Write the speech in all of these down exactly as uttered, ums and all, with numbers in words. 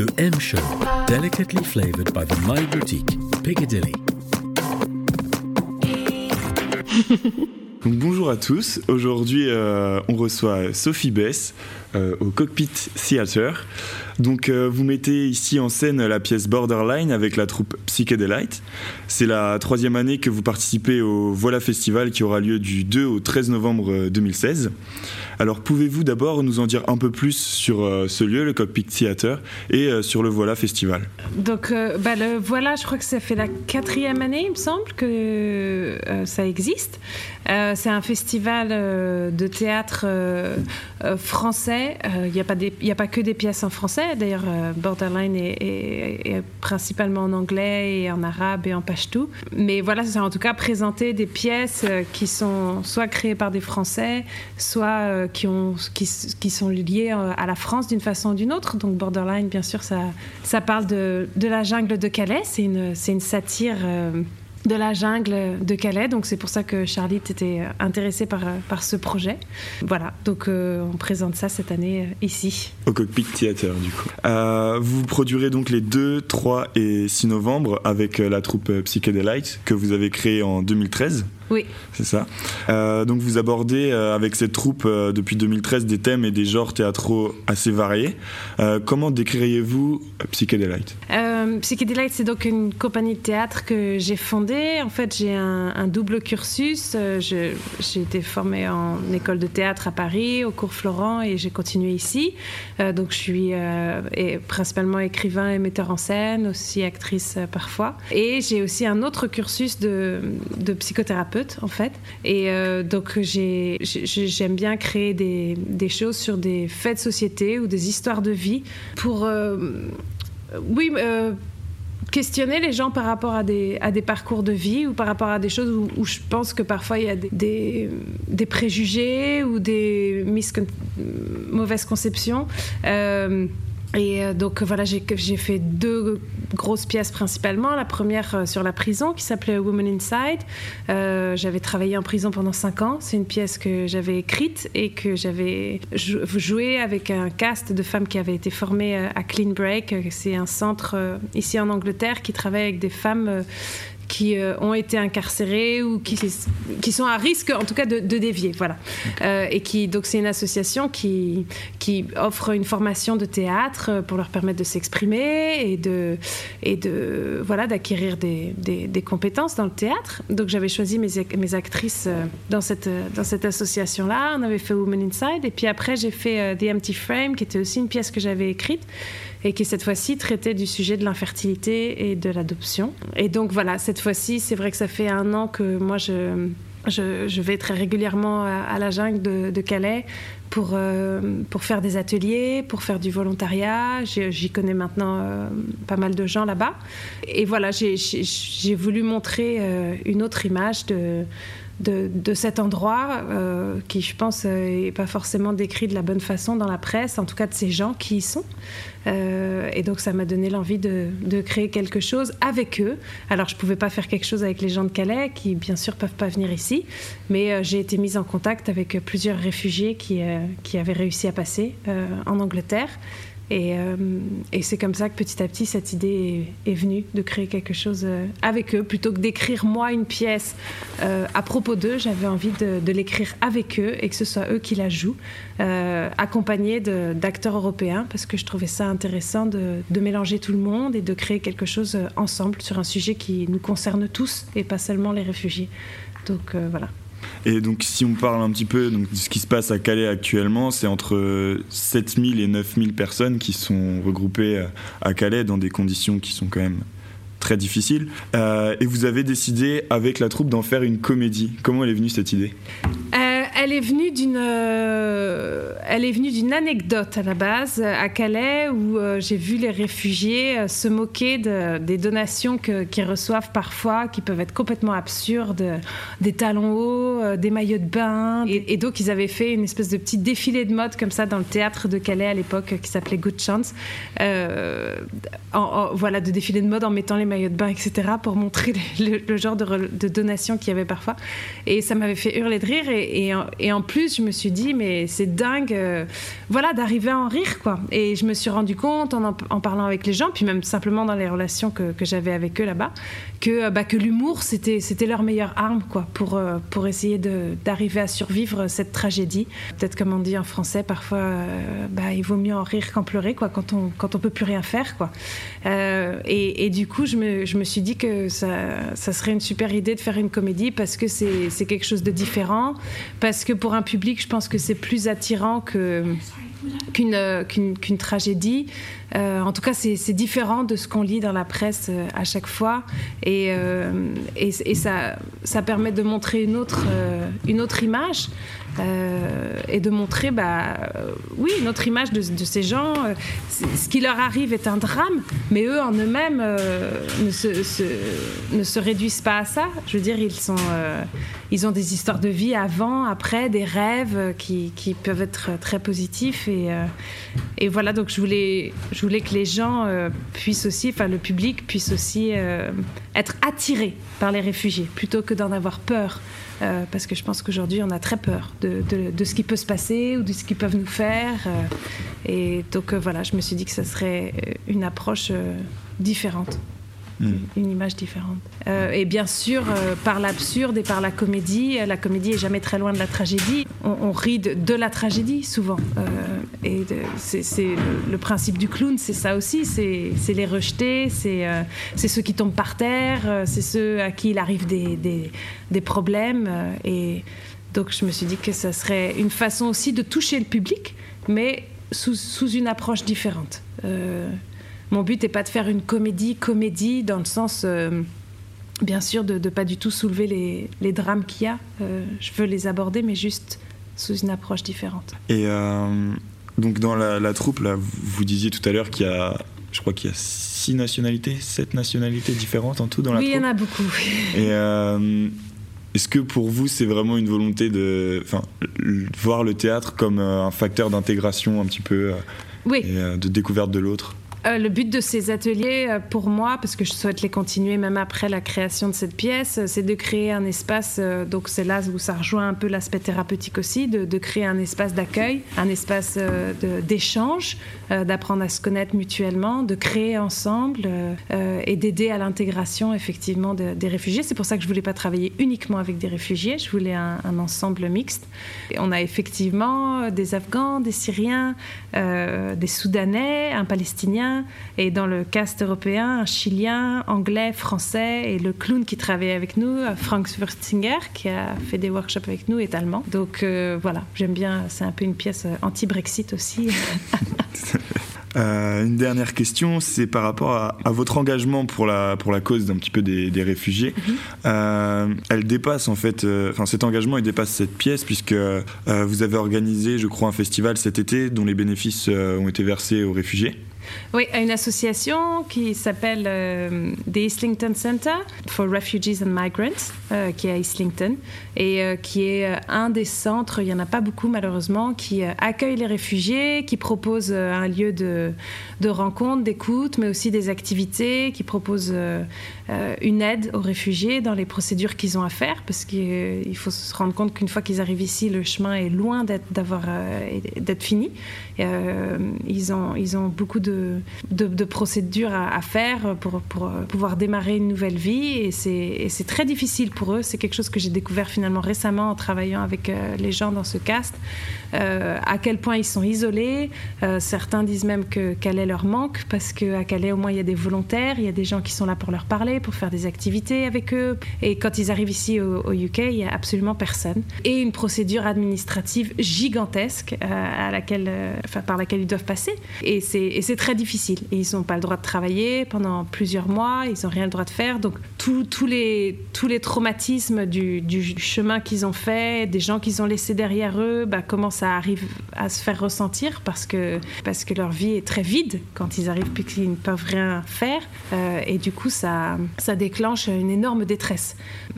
Bleu M Show, delicately flavored by the My Boutique, Piccadilly. Donc, bonjour à tous, aujourd'hui euh, on reçoit Sophie Bess euh, au Cockpit Theatre. Donc euh, vous mettez ici en scène la pièce Borderline avec la troupe Psychedelight. C'est la troisième année que vous participez au Voila Festival qui aura lieu du deux au treize novembre deux mille seize. Alors pouvez-vous d'abord nous en dire un peu plus sur euh, ce lieu, le Cockpit Theatre, et euh, sur le Voila Festival? Donc euh, bah, le Voila, je crois que ça fait la quatrième année, il me semble, que euh, ça existe. Euh, C'est un festival de théâtre français. Il n'y a pas des, il n'y a pas que des pièces en français. D'ailleurs, Borderline est, est, est principalement en anglais et en arabe et en pachtou. Mais voilà, c'est en tout cas présenter des pièces qui sont soit créées par des Français, soit qui, ont, qui, qui sont liées à la France d'une façon ou d'une autre. Donc Borderline, bien sûr, ça, ça parle de, de la jungle de Calais. C'est une, c'est une satire... Euh, de la jungle de Calais, donc c'est pour ça que Charlotte était intéressée par, par ce projet. Voilà, donc euh, on présente ça cette année euh, ici. Au Cockpit Theatre, du coup. Euh, vous produirez donc les deux, trois et six novembre avec la troupe Psychedelight que vous avez créée en deux mille treize. Oui. C'est ça. Euh, donc vous abordez euh, avec cette troupe euh, depuis deux mille treize des thèmes et des genres théâtraux assez variés. Euh, comment décririez-vous Psychedelight ? euh, Psychedelight, c'est donc une compagnie de théâtre que j'ai fondée. En fait, j'ai un, un double cursus. Euh, je, j'ai été formée en école de théâtre à Paris, au cours Florent, et j'ai continué ici. Euh, donc je suis euh, et principalement écrivain et metteur en scène, aussi actrice euh, parfois. Et j'ai aussi un autre cursus de, de psychothérapeute, en fait, et euh, donc j'ai, j'ai, j'aime bien créer des, des choses sur des faits de société ou des histoires de vie pour euh, oui euh, questionner les gens par rapport à des, à des parcours de vie ou par rapport à des choses où, où je pense que parfois il y a des, des, des préjugés ou des miscon- mauvaises conceptions euh, Et donc voilà, j'ai, j'ai fait deux grosses pièces principalement. La première sur la prison qui s'appelait Women Inside. Euh, j'avais travaillé en prison pendant cinq ans. C'est une pièce que j'avais écrite et que j'avais jouée avec un cast de femmes qui avaient été formées à Clean Break. C'est un centre ici en Angleterre qui travaille avec des femmes qui euh, ont été incarcérés ou qui, qui sont à risque, en tout cas, de, de dévier. Voilà. Okay. Euh, et qui, donc, c'est une association qui, qui offre une formation de théâtre pour leur permettre de s'exprimer et, de, et de, voilà, d'acquérir des, des, des compétences dans le théâtre. Donc, j'avais choisi mes, mes actrices dans cette, dans cette association-là. On avait fait Women Inside. Et puis après, j'ai fait The Empty Frame, qui était aussi une pièce que j'avais écrite et qui, cette fois-ci, traitait du sujet de l'infertilité et de l'adoption. Et donc, voilà, cette Cette fois-ci, c'est vrai que ça fait un an que moi, je, je, je vais très régulièrement à, à la jungle de, de Calais pour, euh, pour faire des ateliers, pour faire du volontariat. J'ai, j'y connais maintenant euh, pas mal de gens là-bas. Et voilà, j'ai, j'ai, j'ai voulu montrer euh, une autre image de... De, de cet endroit euh, qui, je pense, n'est euh, pas forcément décrit de la bonne façon dans la presse, en tout cas de ces gens qui y sont. Euh, et donc, ça m'a donné l'envie de, de créer quelque chose avec eux. Alors, je ne pouvais pas faire quelque chose avec les gens de Calais, qui, bien sûr, ne peuvent pas venir ici. Mais euh, j'ai été mise en contact avec plusieurs réfugiés qui, euh, qui avaient réussi à passer euh, en Angleterre. Et, euh, et c'est comme ça que petit à petit cette idée est, est venue de créer quelque chose euh, avec eux plutôt que d'écrire moi une pièce euh, à propos d'eux. J'avais envie de, de l'écrire avec eux et que ce soit eux qui la jouent, euh, accompagnés de, d'acteurs européens, parce que je trouvais ça intéressant de, de mélanger tout le monde et de créer quelque chose ensemble sur un sujet qui nous concerne tous et pas seulement les réfugiés. Donc euh, voilà. Et donc si on parle un petit peu donc, de ce qui se passe à Calais actuellement, c'est entre sept mille et neuf mille personnes qui sont regroupées à Calais dans des conditions qui sont quand même très difficiles. Euh, et vous avez décidé avec la troupe d'en faire une comédie. Comment elle est venue cette idée ? euh, Elle est venue d'une, euh, elle est venue d'une anecdote à la base à Calais où euh, j'ai vu les réfugiés euh, se moquer de, des donations que, qu'ils reçoivent parfois, qui peuvent être complètement absurdes, des talons hauts, euh, des maillots de bain. Et, et donc ils avaient fait une espèce de petit défilé de mode comme ça dans le théâtre de Calais à l'époque qui s'appelait Good Chance, euh, en, en, voilà, de défilé de mode en mettant les maillots de bain, et cetera, pour montrer le, le genre de, de donations qu'il y avait parfois. Et ça m'avait fait hurler de rire. Et, et et en plus je me suis dit mais c'est dingue euh, voilà, d'arriver à en rire quoi. Et je me suis rendu compte en, en parlant avec les gens, puis même simplement dans les relations que, que j'avais avec eux là-bas, que, bah, que l'humour c'était, c'était leur meilleure arme quoi, pour, euh, pour essayer de, d'arriver à survivre cette tragédie. Peut-être comme on dit en français parfois, euh, bah, il vaut mieux en rire qu'en pleurer quoi, quand on quand on peut plus rien faire quoi. Euh, et, et du coup je me, je me suis dit que ça, ça serait une super idée de faire une comédie parce que c'est, c'est quelque chose de différent, parce que pour un public je pense que c'est plus attirant que, qu'une, qu'une, qu'une tragédie. Euh, en tout cas c'est, c'est différent de ce qu'on lit dans la presse à chaque fois et, euh, et, et ça, ça permet de montrer une autre, euh, une autre image euh, et de montrer bah, euh, oui, une autre image de, de ces gens. Euh, ce qui leur arrive est un drame mais eux en eux-mêmes euh, ne, se, se, ne se réduisent pas à ça. Je veux dire ils, sont, euh, ils ont des histoires de vie avant, après, des rêves qui, qui peuvent être très positifs et, euh, et voilà, donc je voulais Je voulais que les gens euh, puissent aussi, enfin le public puisse aussi euh, être attiré par les réfugiés plutôt que d'en avoir peur. Euh, parce que je pense qu'aujourd'hui, on a très peur de, de, de ce qui peut se passer ou de ce qu'ils peuvent nous faire. Euh, et donc euh, voilà, je me suis dit que ça serait une approche euh, différente. Mmh. Une image différente. Euh, et bien sûr, euh, par l'absurde et par la comédie, la comédie n'est jamais très loin de la tragédie. On, on rit de, de la tragédie, souvent. Euh, et de, c'est, c'est le principe du clown, c'est ça aussi. C'est, c'est les rejetés, c'est, euh, c'est ceux qui tombent par terre, euh, c'est ceux à qui il arrive des, des, des problèmes. Euh, et donc, je me suis dit que ça serait une façon aussi de toucher le public, mais sous, sous une approche différente. Euh, Mon but n'est pas de faire une comédie, comédie, dans le sens, euh, bien sûr, de ne pas du tout soulever les, les drames qu'il y a. Euh, je veux les aborder, mais juste sous une approche différente. Et euh, donc, dans la, la troupe, là, vous disiez tout à l'heure qu'il y a, je crois qu'il y a six nationalités, sept nationalités différentes en tout dans la oui, troupe. Oui, il y en a beaucoup. Et euh, est-ce que pour vous, c'est vraiment une volonté de voir le théâtre comme un facteur d'intégration un petit peu oui. et euh, de découverte de l'autre? Euh, le but de ces ateliers, euh, pour moi, parce que je souhaite les continuer même après la création de cette pièce, euh, c'est de créer un espace, euh, donc c'est là où ça rejoint un peu l'aspect thérapeutique aussi, de, de créer un espace d'accueil, un espace euh, de, d'échange, euh, d'apprendre à se connaître mutuellement, de créer ensemble euh, euh, et d'aider à l'intégration effectivement de, des réfugiés. C'est pour ça que je ne voulais pas travailler uniquement avec des réfugiés, je voulais un, un ensemble mixte. Et on a effectivement des Afghans, des Syriens, euh, des Soudanais, un Palestinien, et dans le cast européen, un Chilien, Anglais, Français, et le clown qui travaille avec nous, Frank Wurzinger, qui a fait des workshops avec nous, est allemand. Donc euh, voilà, j'aime bien, c'est un peu une pièce anti-Brexit aussi. euh, une dernière question, c'est par rapport à, à votre engagement pour la, pour la cause d'un petit peu des, des réfugiés. Mm-hmm. Euh, elle dépasse en fait, euh, enfin cet engagement, il dépasse cette pièce, puisque euh, vous avez organisé, je crois, un festival cet été dont les bénéfices euh, ont été versés aux réfugiés. Oui, à une association qui s'appelle euh, The Islington Center for Refugees and Migrants, euh, qui est à Islington, et euh, qui est euh, un des centres, il n'y en a pas beaucoup malheureusement, qui euh, accueille les réfugiés, qui propose euh, un lieu de, de rencontre, d'écoute, mais aussi des activités, qui propose euh, euh, une aide aux réfugiés dans les procédures qu'ils ont à faire, parce qu'il euh, faut se rendre compte qu'une fois qu'ils arrivent ici, le chemin est loin d'être, d'avoir, euh, d'être fini. Et, euh, ils ont, ils ont beaucoup de De, de, de procédures à, à faire pour, pour pouvoir démarrer une nouvelle vie et c'est, et c'est très difficile pour eux. C'est quelque chose que j'ai découvert finalement récemment en travaillant avec euh, les gens dans ce cast, euh, à quel point ils sont isolés. Euh, certains disent même que Calais leur manque parce qu'à Calais au moins il y a des volontaires, il y a des gens qui sont là pour leur parler, pour faire des activités avec eux, et quand ils arrivent ici au, au U K il n'y a absolument personne, et une procédure administrative gigantesque euh, à laquelle, euh, enfin, par laquelle ils doivent passer, et c'est, et c'est très difficile. Et ils n'ont pas le droit de travailler pendant plusieurs mois, ils n'ont rien le droit de faire. Donc tous tous les tous les traumatismes du, du chemin qu'ils ont fait, des gens qu'ils ont laissés derrière eux, bah, commencent à arriver à se faire ressentir parce que parce que leur vie est très vide quand ils arrivent puis qu'ils ne peuvent rien faire. Euh, et du coup ça ça déclenche une énorme détresse.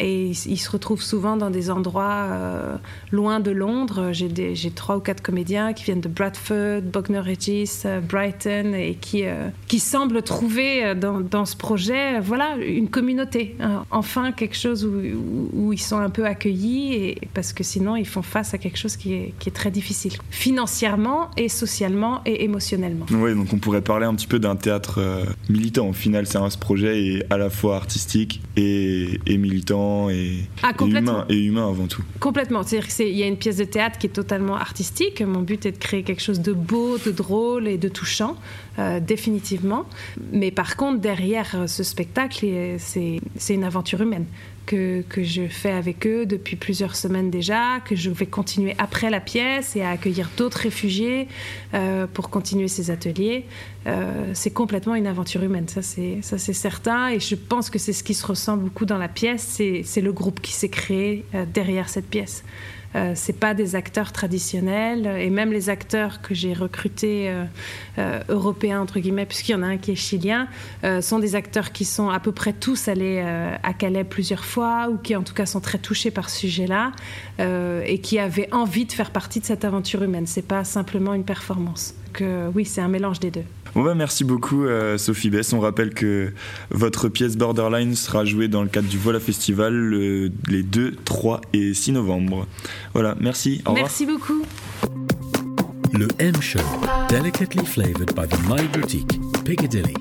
Et ils, ils se retrouvent souvent dans des endroits euh, loin de Londres. J'ai des, j'ai trois ou quatre comédiens qui viennent de Bradford, Bognor Regis, Brighton, lesbiennes et qui, euh, qui semblent trouver dans, dans ce projet, voilà, une communauté. Hein. Enfin, quelque chose où, où, où ils sont un peu accueillis, et, parce que sinon, ils font face à quelque chose qui est, qui est très difficile, financièrement et socialement et émotionnellement. Oui, donc on pourrait parler un petit peu d'un théâtre euh, militant. Au final, c'est un, ce projet est à la fois artistique et, et militant et, ah, et, humain, et humain avant tout. Complètement. C'est-à-dire qu'il y a une pièce de théâtre qui est totalement artistique. Mon but est de créer quelque chose de beau, de drôle et de touchant, euh, définitivement. Mais par contre, derrière ce spectacle, c'est, c'est une aventure humaine. Que, que je fais avec eux depuis plusieurs semaines déjà, que je vais continuer après la pièce et à accueillir d'autres réfugiés euh, pour continuer ces ateliers. Euh, c'est complètement une aventure humaine, ça c'est, ça c'est certain, et je pense que c'est ce qui se ressent beaucoup dans la pièce, c'est, c'est le groupe qui s'est créé euh, derrière cette pièce. Euh, c'est pas des acteurs traditionnels, et même les acteurs que j'ai recrutés euh, euh, européens entre guillemets, puisqu'il y en a un qui est chilien, euh, sont des acteurs qui sont à peu près tous allés euh, à Calais plusieurs fois, ou qui en tout cas sont très touchés par ce sujet-là, euh, et qui avaient envie de faire partie de cette aventure humaine. C'est pas simplement une performance. Donc euh, oui, c'est un mélange des deux. Bon bah merci beaucoup euh, Sophie Bess. On rappelle que votre pièce Borderline sera jouée dans le cadre du Voila Festival euh, les deux, trois et six novembre. Voilà, merci, au revoir. Merci beaucoup. Le M Show, delicately flavored by the My Boutique, Piccadilly.